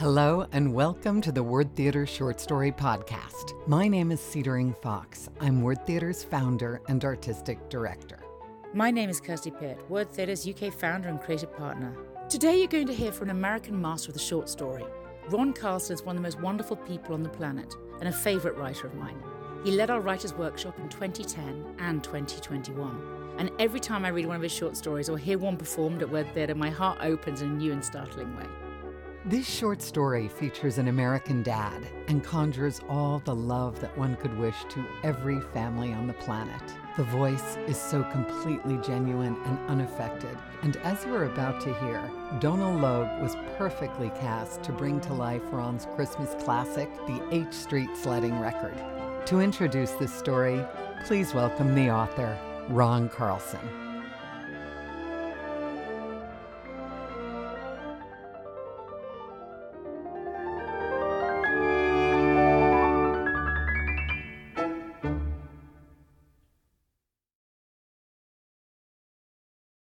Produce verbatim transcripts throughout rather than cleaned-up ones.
Hello and welcome to the Word Theater Short Story Podcast. My name is Cedering Fox. I'm Word Theater's founder and artistic director. My name is Kirsty Pitt, Word Theater's U K founder and creative partner. Today you're going to hear from an American master of the short story. Ron Carlson is one of the most wonderful people on the planet and a favourite writer of mine. He led our writers' workshop in twenty ten and twenty twenty-one. And every time I read one of his short stories or hear one performed at Word Theatre, my heart opens in a new and startling way. This short story features an American dad and conjures all the love that one could wish to every family on the planet. The voice is so completely genuine and unaffected, and as you're about to hear, Donal Logue was perfectly cast to bring to life Ron's Christmas classic, the H Street Sledding Record. To introduce this story, please welcome the author, Ron Carlson.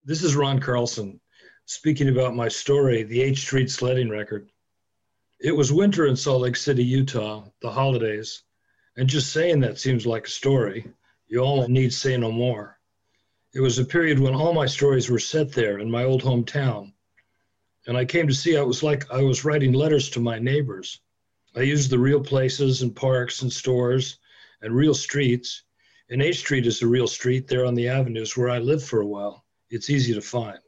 This is Ron Carlson, speaking about my story, the H Street Sledding Record. It was winter in Salt Lake City, Utah, the holidays, and just saying that seems like a story. You all need say no more. It was a period when all my stories were set there in my old hometown, and I came to see it was like I was writing letters to my neighbors. I used the real places and parks and stores and real streets, and H Street is a real street there on the avenues where I lived for a while. It's easy to find.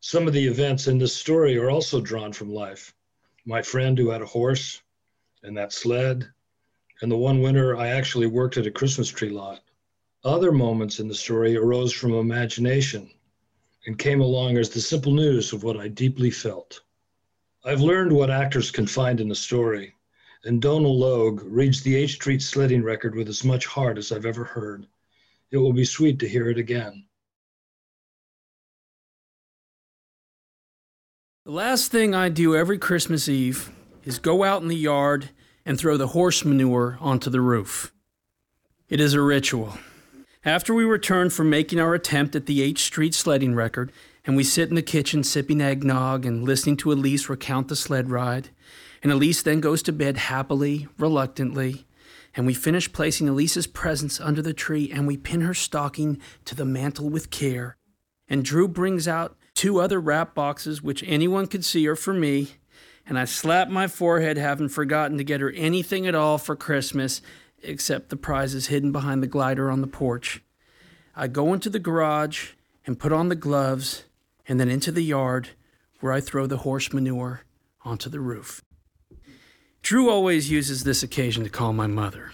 Some of the events in this story are also drawn from life. My friend who had a horse and that sled, and the one winter I actually worked at a Christmas tree lot. Other moments in the story arose from imagination and came along as the simple news of what I deeply felt. I've learned what actors can find in a story, and Donal Logue reads the H Street Sledding Record with as much heart as I've ever heard. It will be sweet to hear it again. The last thing I do every Christmas Eve is go out in the yard and throw the horse manure onto the roof. It is a ritual. After we return from making our attempt at the H Street Sledding Record, and we sit in the kitchen sipping eggnog and listening to Elise recount the sled ride, and Elise then goes to bed happily, reluctantly, and we finish placing Elise's presents under the tree and we pin her stocking to the mantle with care, and Drew brings out two other wrap boxes, which anyone could see are for me, and I slap my forehead having forgotten to get her anything at all for Christmas, except the prizes hidden behind the glider on the porch. I go into the garage and put on the gloves, and then into the yard, where I throw the horse manure onto the roof. Drew always uses this occasion to call my mother.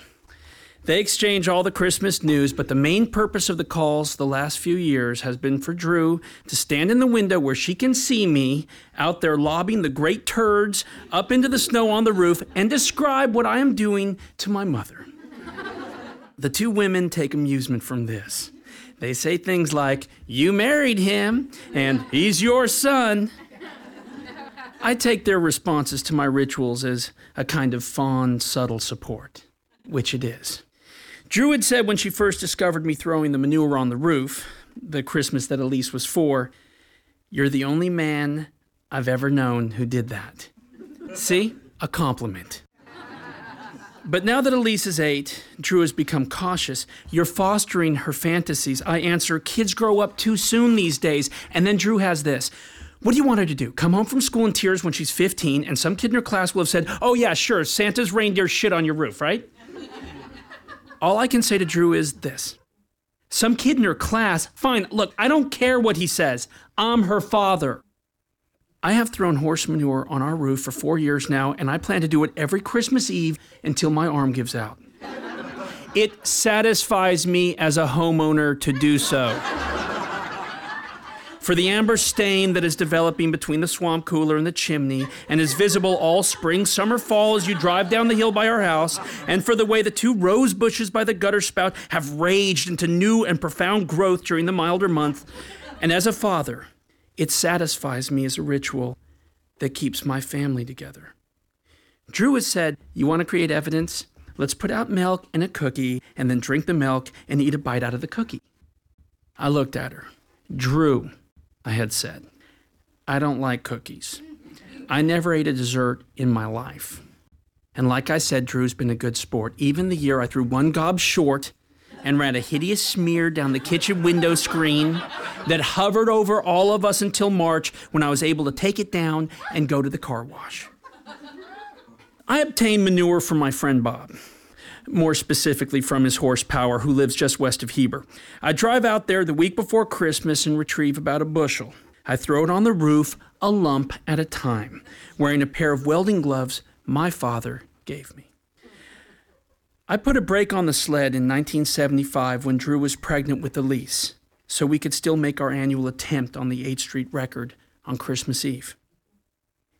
They exchange all the Christmas news, but the main purpose of the calls the last few years has been for Drew to stand in the window where she can see me out there lobbing the great turds up into the snow on the roof and describe what I am doing to my mother. The two women take amusement from this. They say things like, "You married him," and "He's your son." I take their responses to my rituals as a kind of fond, subtle support, which it is. Drew had said when she first discovered me throwing the manure on the roof, the Christmas that Elise was four, "You're the only man I've ever known who did that." See? A compliment. But now that Elise is eight, Drew has become cautious. "You're fostering her fantasies." I answer, "Kids grow up too soon these days." And then Drew has this. "What do you want her to do? Come home from school in tears when she's fifteen, and some kid in her class will have said, 'Oh yeah, sure, Santa's reindeer shit on your roof, right?'" All I can say to Drew is this. "Some kid in her class, fine, look, I don't care what he says. I'm her father." I have thrown horse manure on our roof for four years now, and I plan to do it every Christmas Eve until my arm gives out. It satisfies me as a homeowner to do so. For the amber stain that is developing between the swamp cooler and the chimney and is visible all spring, summer, fall as you drive down the hill by our house, and for the way the two rose bushes by the gutter spout have raged into new and profound growth during the milder month, and as a father, it satisfies me as a ritual that keeps my family together. Drew has said, "You want to create evidence? Let's put out milk and a cookie and then drink the milk and eat a bite out of the cookie." I looked at her. "Drew," I had said, "I don't like cookies. I never ate a dessert in my life. And like I said, Drew's been a good sport. Even the year I threw one gob short and ran a hideous smear down the kitchen window screen that hovered over all of us until March, when I was able to take it down and go to the car wash. I obtained manure from my friend Bob, more specifically from his horse Power, who lives just west of Heber. I drive out there the week before Christmas and retrieve about a bushel. I throw it on the roof, a lump at a time, wearing a pair of welding gloves my father gave me. I put a brake on the sled in nineteen seventy-five when Drew was pregnant with Elise, so we could still make our annual attempt on the H Street record on Christmas Eve.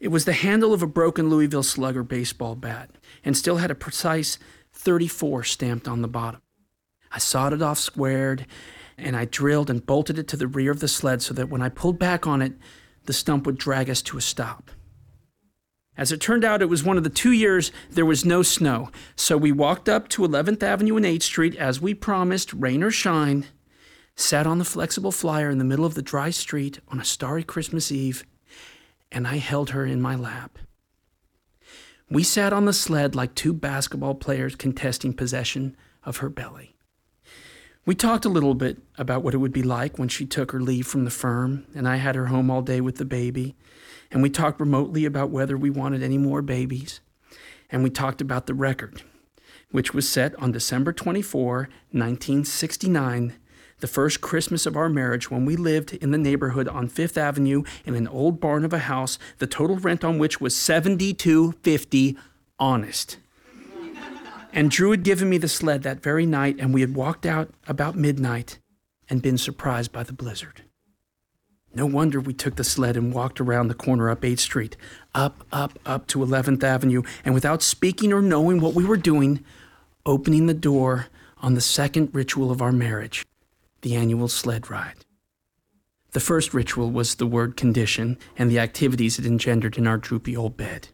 It was the handle of a broken Louisville Slugger baseball bat and still had a precise thirty-four stamped on the bottom. I sawed it off squared, and I drilled and bolted it to the rear of the sled so that when I pulled back on it, the stump would drag us to a stop. As it turned out, it was one of the two years there was no snow, so we walked up to eleventh Avenue and H Street as we promised, rain or shine, sat on the Flexible Flyer in the middle of the dry street on a starry Christmas Eve, and I held her in my lap. We sat on the sled like two basketball players contesting possession of her belly. We talked a little bit about what it would be like when she took her leave from the firm, and I had her home all day with the baby, and we talked remotely about whether we wanted any more babies, and we talked about the record, which was set on December twenty-fourth, nineteen sixty-nine, the first Christmas of our marriage, when we lived in the neighborhood on Fifth Avenue in an old barn of a house, the total rent on which was seventy-two fifty honest. And Drew had given me the sled that very night, and we had walked out about midnight and been surprised by the blizzard. No wonder we took the sled and walked around the corner up eighth Street, up, up, up to eleventh Avenue, and without speaking or knowing what we were doing, opening the door on the second ritual of our marriage, the annual sled ride. The first ritual was the word condition and the activities it engendered in our droopy old bed.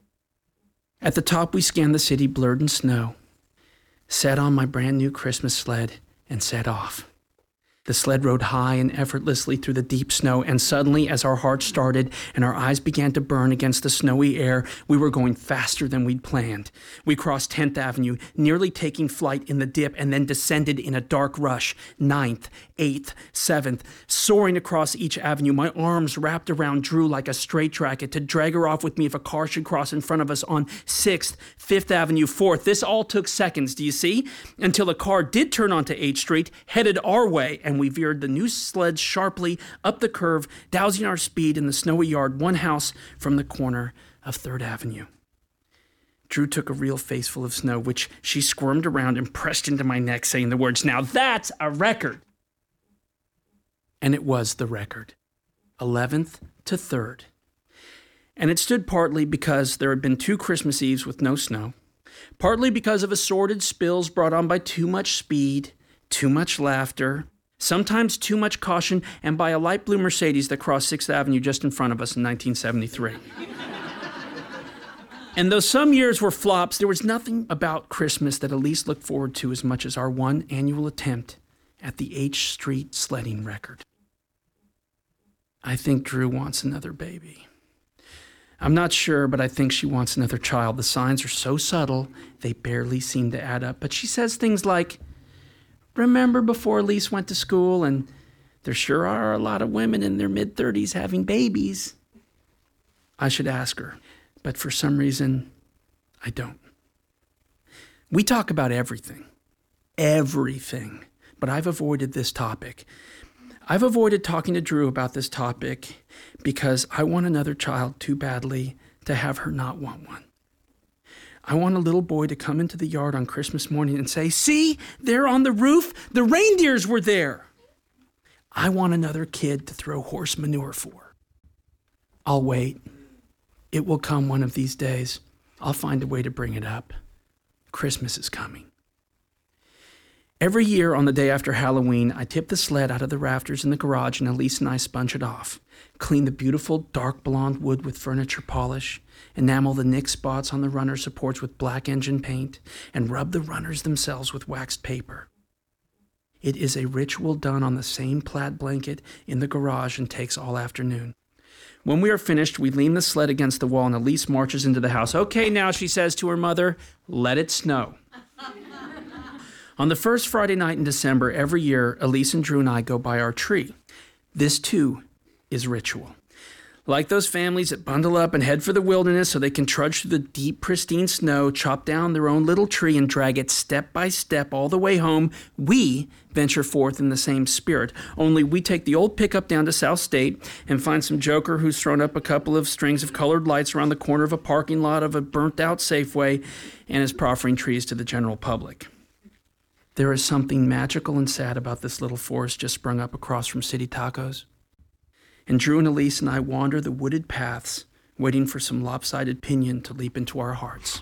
At the top, we scanned the city blurred in snow, sat on my brand new Christmas sled, and set off. The sled rode high and effortlessly through the deep snow, and suddenly, as our hearts started and our eyes began to burn against the snowy air, we were going faster than we'd planned. We crossed tenth Avenue, nearly taking flight in the dip, and then descended in a dark rush, ninth, eighth, seventh, soaring across each avenue, my arms wrapped around Drew like a straitjacket to drag her off with me if a car should cross in front of us on sixth, fifth Avenue, fourth. This all took seconds, do you see? Until a car did turn onto H Street, headed our way, and we veered the new sled sharply up the curve, dousing our speed in the snowy yard, one house from the corner of third Avenue. Drew took a real face full of snow, which she squirmed around and pressed into my neck, saying the words, "Now that's a record!" And it was the record, eleventh to third. And it stood partly because there had been two Christmas Eves with no snow, partly because of assorted spills brought on by too much speed, too much laughter, sometimes too much caution, and by a light blue Mercedes that crossed sixth Avenue just in front of us in nineteen seventy-three. And though some years were flops, there was nothing about Christmas that Elise looked forward to as much as our one annual attempt at the H Street Sledding Record. I think Drew wants another baby. I'm not sure, but I think she wants another child. The signs are so subtle, they barely seem to add up. But she says things like, "Remember before Elise went to school, and there sure are a lot of women in their mid-thirties having babies." I should ask her, but for some reason, I don't. We talk about everything, everything, but I've avoided this topic. I've avoided talking to Drew about this topic because I want another child too badly to have her not want one. I want a little boy to come into the yard on Christmas morning and say, "See, there on the roof, the reindeers were there." I want another kid to throw horse manure for. I'll wait. It will come one of these days. I'll find a way to bring it up. Christmas is coming. Every year on the day after Halloween, I tip the sled out of the rafters in the garage, and Elise and I sponge it off, clean the beautiful dark blonde wood with furniture polish, enamel the nicked spots on the runner supports with black engine paint, and rub the runners themselves with waxed paper. It is a ritual done on the same plaid blanket in the garage and takes all afternoon. When we are finished, we lean the sled against the wall and Elise marches into the house. Okay, now, she says to her mother, let it snow. On the first Friday night in December every year, Elise and Drew and I go by our tree. This, too, is ritual. Like those families that bundle up and head for the wilderness so they can trudge through the deep, pristine snow, chop down their own little tree and drag it step by step all the way home, we venture forth in the same spirit. Only we take the old pickup down to South State and find some joker who's thrown up a couple of strings of colored lights around the corner of a parking lot of a burnt-out Safeway and is proffering trees to the general public. There is something magical and sad about this little forest just sprung up across from City Tacos. And Drew and Elise and I wander the wooded paths, waiting for some lopsided pinion to leap into our hearts.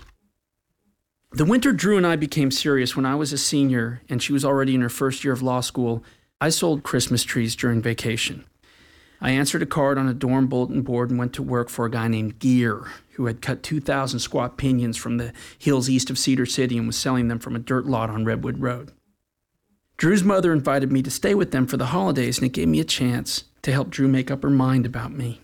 The winter Drew and I became serious when I was a senior and she was already in her first year of law school, I sold Christmas trees during vacation. I answered a card on a dorm bulletin board and went to work for a guy named Gear, who had cut two thousand squat pinions from the hills east of Cedar City and was selling them from a dirt lot on Redwood Road. Drew's mother invited me to stay with them for the holidays, and it gave me a chance to help Drew make up her mind about me.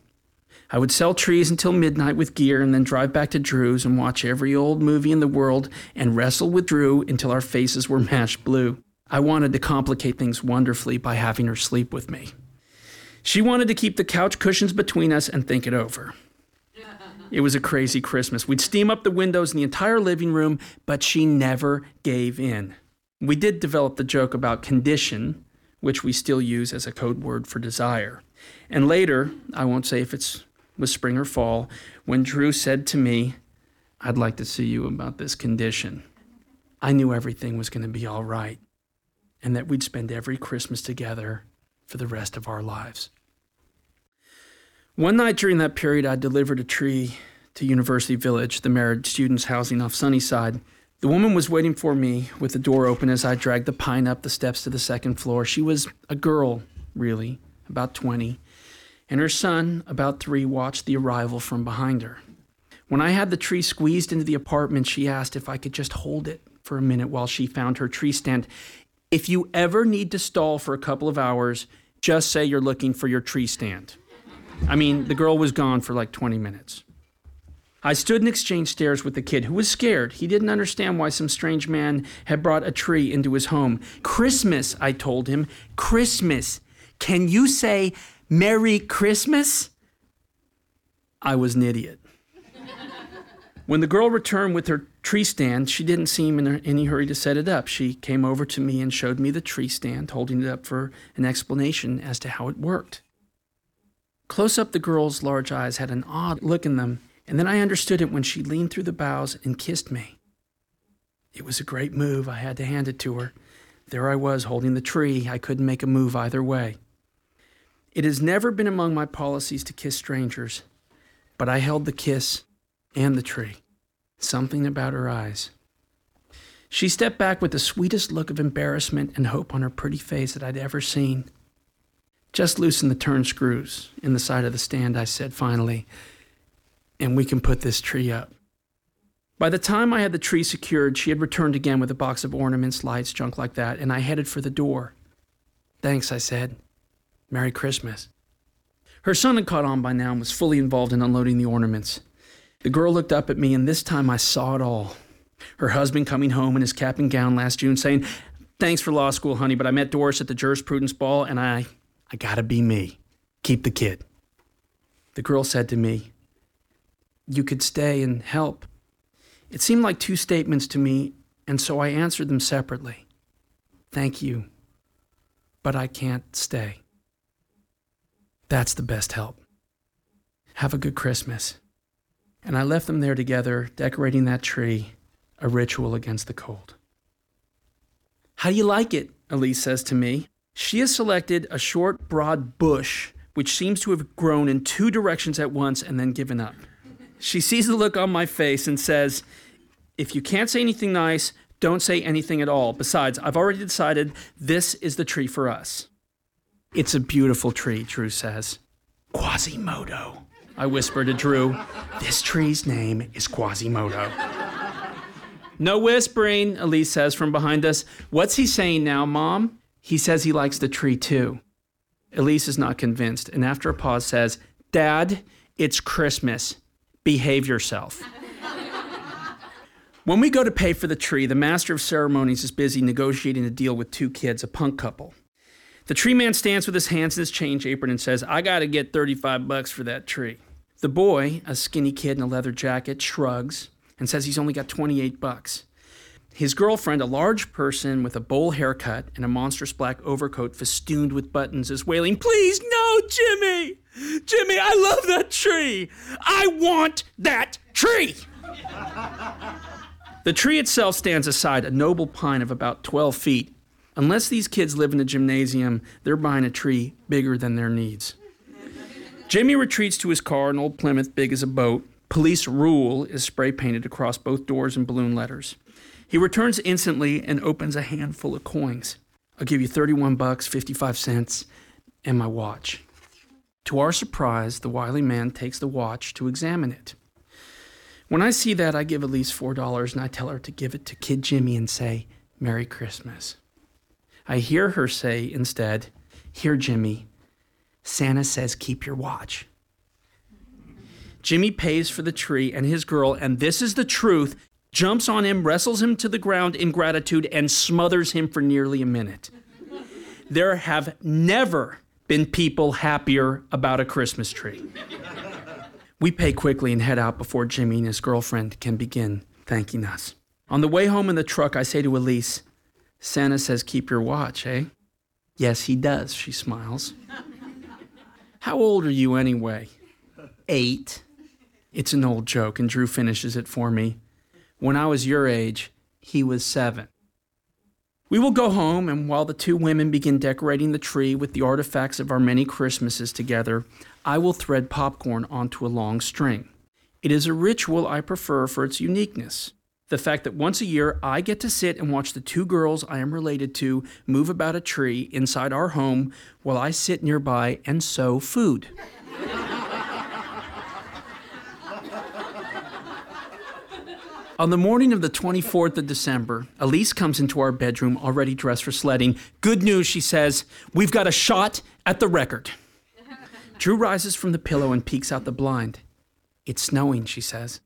I would sell trees until midnight with Gear and then drive back to Drew's and watch every old movie in the world and wrestle with Drew until our faces were mashed blue. I wanted to complicate things wonderfully by having her sleep with me. She wanted to keep the couch cushions between us and think it over. It was a crazy Christmas. We'd steam up the windows in the entire living room, but she never gave in. We did develop the joke about condition, which we still use as a code word for desire. And later, I won't say if it was spring or fall, when Drew said to me, I'd like to see you about this condition, I knew everything was going to be all right and that we'd spend every Christmas together for the rest of our lives. One night during that period, I delivered a tree to University Village, the married students' housing off Sunnyside. The woman was waiting for me with the door open as I dragged the pine up the steps to the second floor. She was a girl, really, about twenty, and her son, about three, watched the arrival from behind her. When I had the tree squeezed into the apartment, she asked if I could just hold it for a minute while she found her tree stand. If you ever need to stall for a couple of hours, just say you're looking for your tree stand. I mean, the girl was gone for like twenty minutes. I stood and exchanged stares with the kid, who was scared. He didn't understand why some strange man had brought a tree into his home. Christmas, I told him. Christmas. Can you say Merry Christmas? I was an idiot. When the girl returned with her tree stand, she didn't seem in any hurry to set it up. She came over to me and showed me the tree stand, holding it up for an explanation as to how it worked. Close up, the girl's large eyes had an odd look in them. And then I understood it when she leaned through the boughs and kissed me. It was a great move. I had to hand it to her. There I was, holding the tree. I couldn't make a move either way. It has never been among my policies to kiss strangers, but I held the kiss and the tree. Something about her eyes. She stepped back with the sweetest look of embarrassment and hope on her pretty face that I'd ever seen. Just loosen the turn screws in the side of the stand, I said finally, and we can put this tree up. By the time I had the tree secured, she had returned again with a box of ornaments, lights, junk like that, and I headed for the door. Thanks, I said. Merry Christmas. Her son had caught on by now and was fully involved in unloading the ornaments. The girl looked up at me, and this time I saw it all. Her husband coming home in his cap and gown last June saying, thanks for law school, honey, but I met Doris at the Jurisprudence Ball, and I, I gotta be me. Keep the kid. The girl said to me, you could stay and help. It seemed like two statements to me, and so I answered them separately. Thank you, but I can't stay. That's the best help. Have a good Christmas. And I left them there together, decorating that tree, a ritual against the cold. How do you like it? Elise says to me. She has selected a short, broad bush, which seems to have grown in two directions at once and then given up. She sees the look on my face and says, if you can't say anything nice, don't say anything at all. Besides, I've already decided this is the tree for us. It's a beautiful tree, Drew says. Quasimodo, I whisper to Drew. This tree's name is Quasimodo. No whispering, Elise says from behind us. What's he saying now, Mom? He says he likes the tree too. Elise is not convinced, and after a pause says, Dad, it's Christmas. Behave yourself. When we go to pay for the tree, the master of ceremonies is busy negotiating a deal with two kids, a punk couple. The tree man stands with his hands in his change apron and says, I gotta get thirty-five bucks for that tree. The boy, a skinny kid in a leather jacket, shrugs and says he's only got twenty-eight bucks. His girlfriend, a large person with a bowl haircut and a monstrous black overcoat festooned with buttons, is wailing, please, no, Jimmy! Jimmy, I love that tree! I want that tree! The tree itself stands aside, a noble pine of about twelve feet. Unless these kids live in a gymnasium, they're buying a tree bigger than their needs. Jimmy retreats to his car, an old Plymouth big as a boat. Police rule is spray painted across both doors in balloon letters. He returns instantly and opens a handful of coins. I'll give you thirty-one bucks, fifty-five cents, and my watch. To our surprise, the wily man takes the watch to examine it. When I see that, I give Elise four dollars and I tell her to give it to Kid Jimmy and say, Merry Christmas. I hear her say instead, here, Jimmy, Santa says keep your watch. Jimmy pays for the tree, and his girl, and this is the truth, jumps on him, wrestles him to the ground in gratitude, and smothers him for nearly a minute. There have never been people happier about a Christmas tree. We pay quickly and head out before Jimmy and his girlfriend can begin thanking us. On the way home in the truck, I say to Elise, Santa says keep your watch, eh? Yes, he does, she smiles. How old are you anyway? Eight. It's an old joke, and Drew finishes it for me. When I was your age, he was seven. We will go home, and while the two women begin decorating the tree with the artifacts of our many Christmases together, I will thread popcorn onto a long string. It is a ritual I prefer for its uniqueness. The fact that once a year I get to sit and watch the two girls I am related to move about a tree inside our home while I sit nearby and sow food. On the morning of the twenty-fourth of December, Elise comes into our bedroom already dressed for sledding. Good news, she says, we've got a shot at the record. Drew rises from the pillow and peeks out the blind. It's snowing, she says.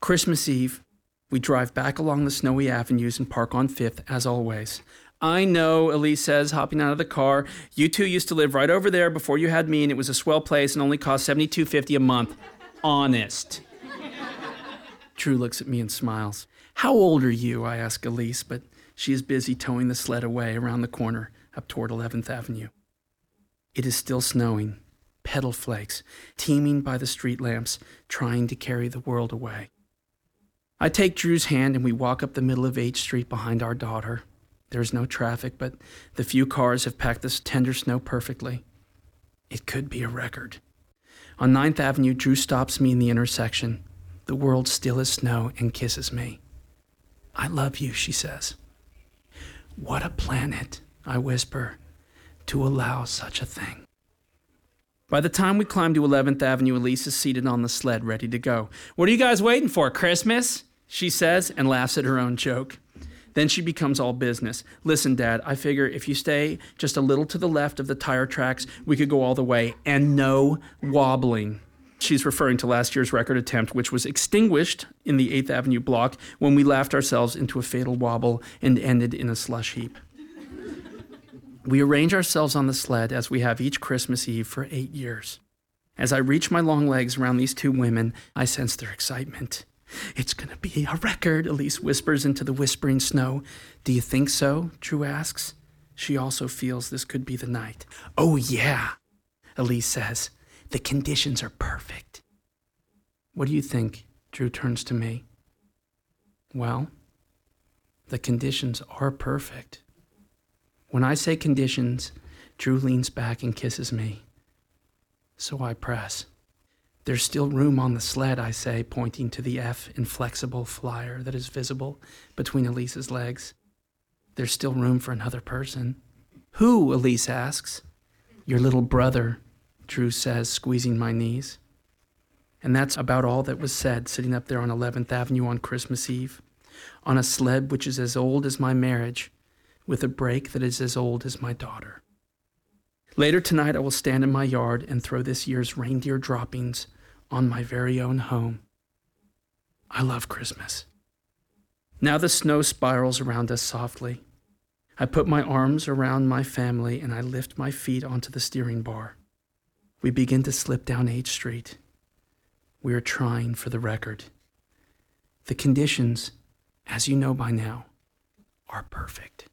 Christmas Eve, we drive back along the snowy avenues and park on Fifth, as always. I know, Elise says, hopping out of the car. You two used to live right over there before you had me, and it was a swell place and only cost seventy-two fifty a month. Honest. Drew looks at me and smiles. How old are you? I ask Elise, but she is busy towing the sled away around the corner up toward eleventh avenue. It is still snowing, petal flakes, teeming by the street lamps, trying to carry the world away. I take Drew's hand and we walk up the middle of H Street behind our daughter. There is no traffic, but the few cars have packed this tender snow perfectly. It could be a record. On ninth avenue, Drew stops me in the intersection. The world still is snow and kisses me. I love you, she says. What a planet, I whisper, to allow such a thing. By the time we climb to eleventh avenue, Elise is seated on the sled, ready to go. What are you guys waiting for, Christmas? She says and laughs at her own joke. Then she becomes all business. Listen, Dad, I figure if you stay just a little to the left of the tire tracks, we could go all the way and no wobbling. She's referring to last year's record attempt, which was extinguished in the eighth avenue block when we laughed ourselves into a fatal wobble and ended in a slush heap. We arrange ourselves on the sled as we have each Christmas Eve for eight years. As I reach my long legs around these two women, I sense their excitement. It's going to be a record, Elise whispers into the whispering snow. Do you think so? Drew asks. She also feels this could be the night. Oh, yeah, Elise says. The conditions are perfect. What do you think? Drew turns to me. Well, the conditions are perfect. When I say conditions, Drew leans back and kisses me. So I press. There's still room on the sled, I say, pointing to the F in Flexible Flyer that is visible between Elise's legs. There's still room for another person. Who? Elise asks. Your little brother, Drew says, squeezing my knees. And that's about all that was said, sitting up there on eleventh avenue on Christmas Eve, on a sled which is as old as my marriage, with a brake that is as old as my daughter. Later tonight, I will stand in my yard and throw this year's reindeer droppings on my very own home. I love Christmas. Now the snow spirals around us softly. I put my arms around my family and I lift my feet onto the steering bar. We begin to slip down H Street. We are trying for the record. The conditions, as you know by now, are perfect.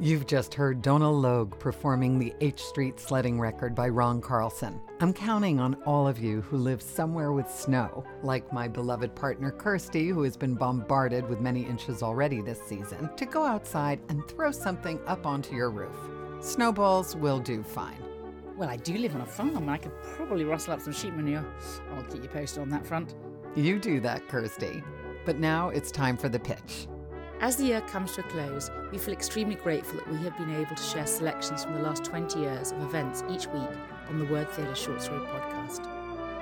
You've just heard Donal Logue performing the H Street Sledding Record by Ron Carlson. I'm counting on all of you who live somewhere with snow, like my beloved partner Kirsty, who has been bombarded with many inches already this season, to go outside and throw something up onto your roof. Snowballs will do fine. Well, I do live on a farm, and I could probably rustle up some sheep manure. I'll keep you posted on that front. You do that, Kirsty. But now it's time for the pitch. As the year comes to a close, we feel extremely grateful that we have been able to share selections from the last twenty years of events each week on the Word Theatre Short Story Podcast.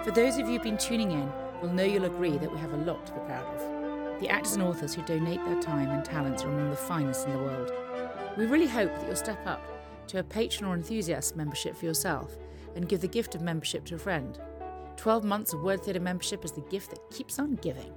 For those of you who've been tuning in, will know you'll agree that we have a lot to be proud of. The actors and authors who donate their time and talents are among the finest in the world. We really hope that you'll step up to a patron or enthusiast membership for yourself and give the gift of membership to a friend. twelve months of Word Theatre membership is the gift that keeps on giving.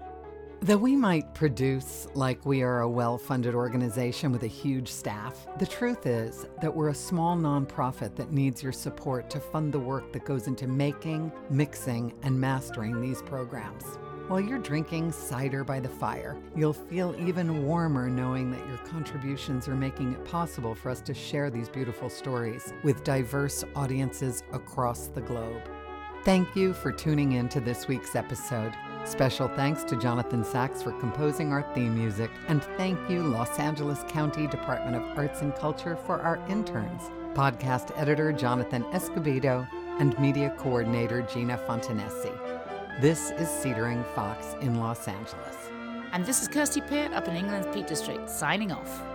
Though we might produce like we are a well-funded organization with a huge staff, the truth is that we're a small nonprofit that needs your support to fund the work that goes into making, mixing, and mastering these programs. While you're drinking cider by the fire, you'll feel even warmer knowing that your contributions are making it possible for us to share these beautiful stories with diverse audiences across the globe. Thank you for tuning in to this week's episode. Special thanks to Jonathan Sachs for composing our theme music, and thank you, Los Angeles County Department of Arts and Culture, for our interns, podcast editor Jonathan Escobedo, and media coordinator Gina Fontanesi. This is Cedering Fox in Los Angeles. And this is Kirsty Pitt up in England's Peak District, signing off.